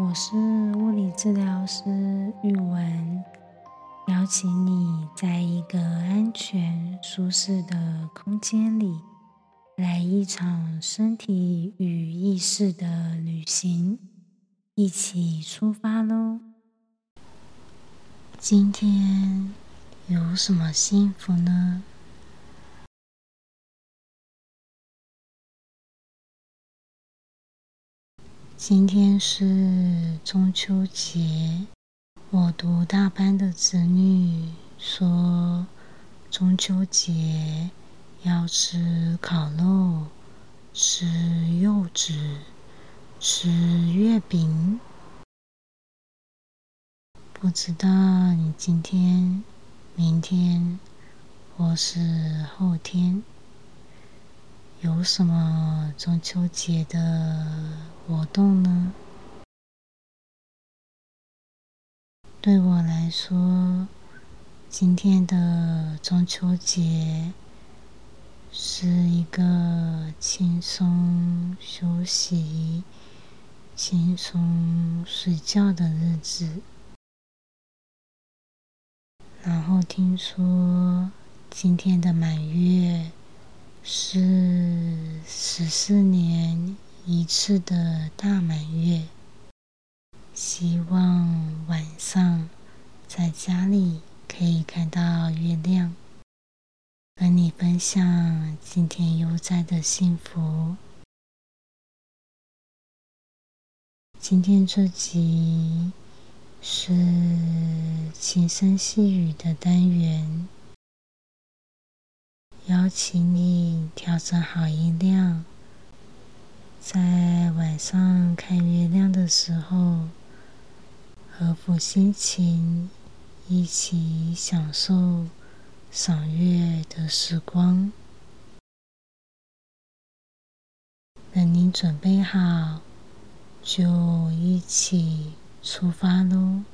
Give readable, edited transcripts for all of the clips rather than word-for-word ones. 我是物理治疗师玉文，邀请你在一个安全舒适的空间里，来一场身体与意识的旅行，一起出发咯。今天有什么幸福呢？今天是中秋节，我读大班的子女说，中秋节要吃烤肉，吃柚子，吃月饼。不知道你今天、明天或是后天有什么中秋节的活动呢？对我来说，今天的中秋节是一个轻松休息、轻松睡觉的日子。然后听说今天的满月是14年一次的大满月，希望晚上在家里可以看到月亮，跟你分享今天悠哉的幸福。今天这集是轻声细语的单元，邀请你调整好音量，在晚上看月亮的时候，和服心情，一起享受赏月的时光。等你准备好，就一起出发咯。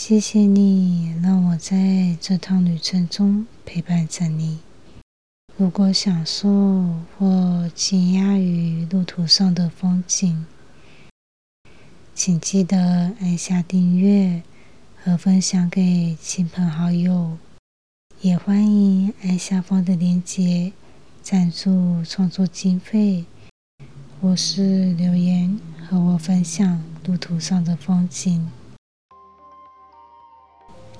谢谢你让我在这趟旅程中陪伴着你。如果享受或惊讶于路途上的风景，请记得按下订阅和分享给亲朋好友，也欢迎按下方的链接赞助创作经费，或是留言和我分享路途上的风景。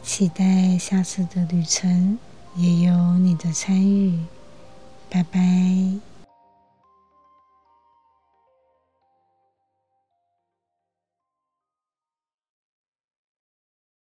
期待下次的旅程也有你的参与，拜拜。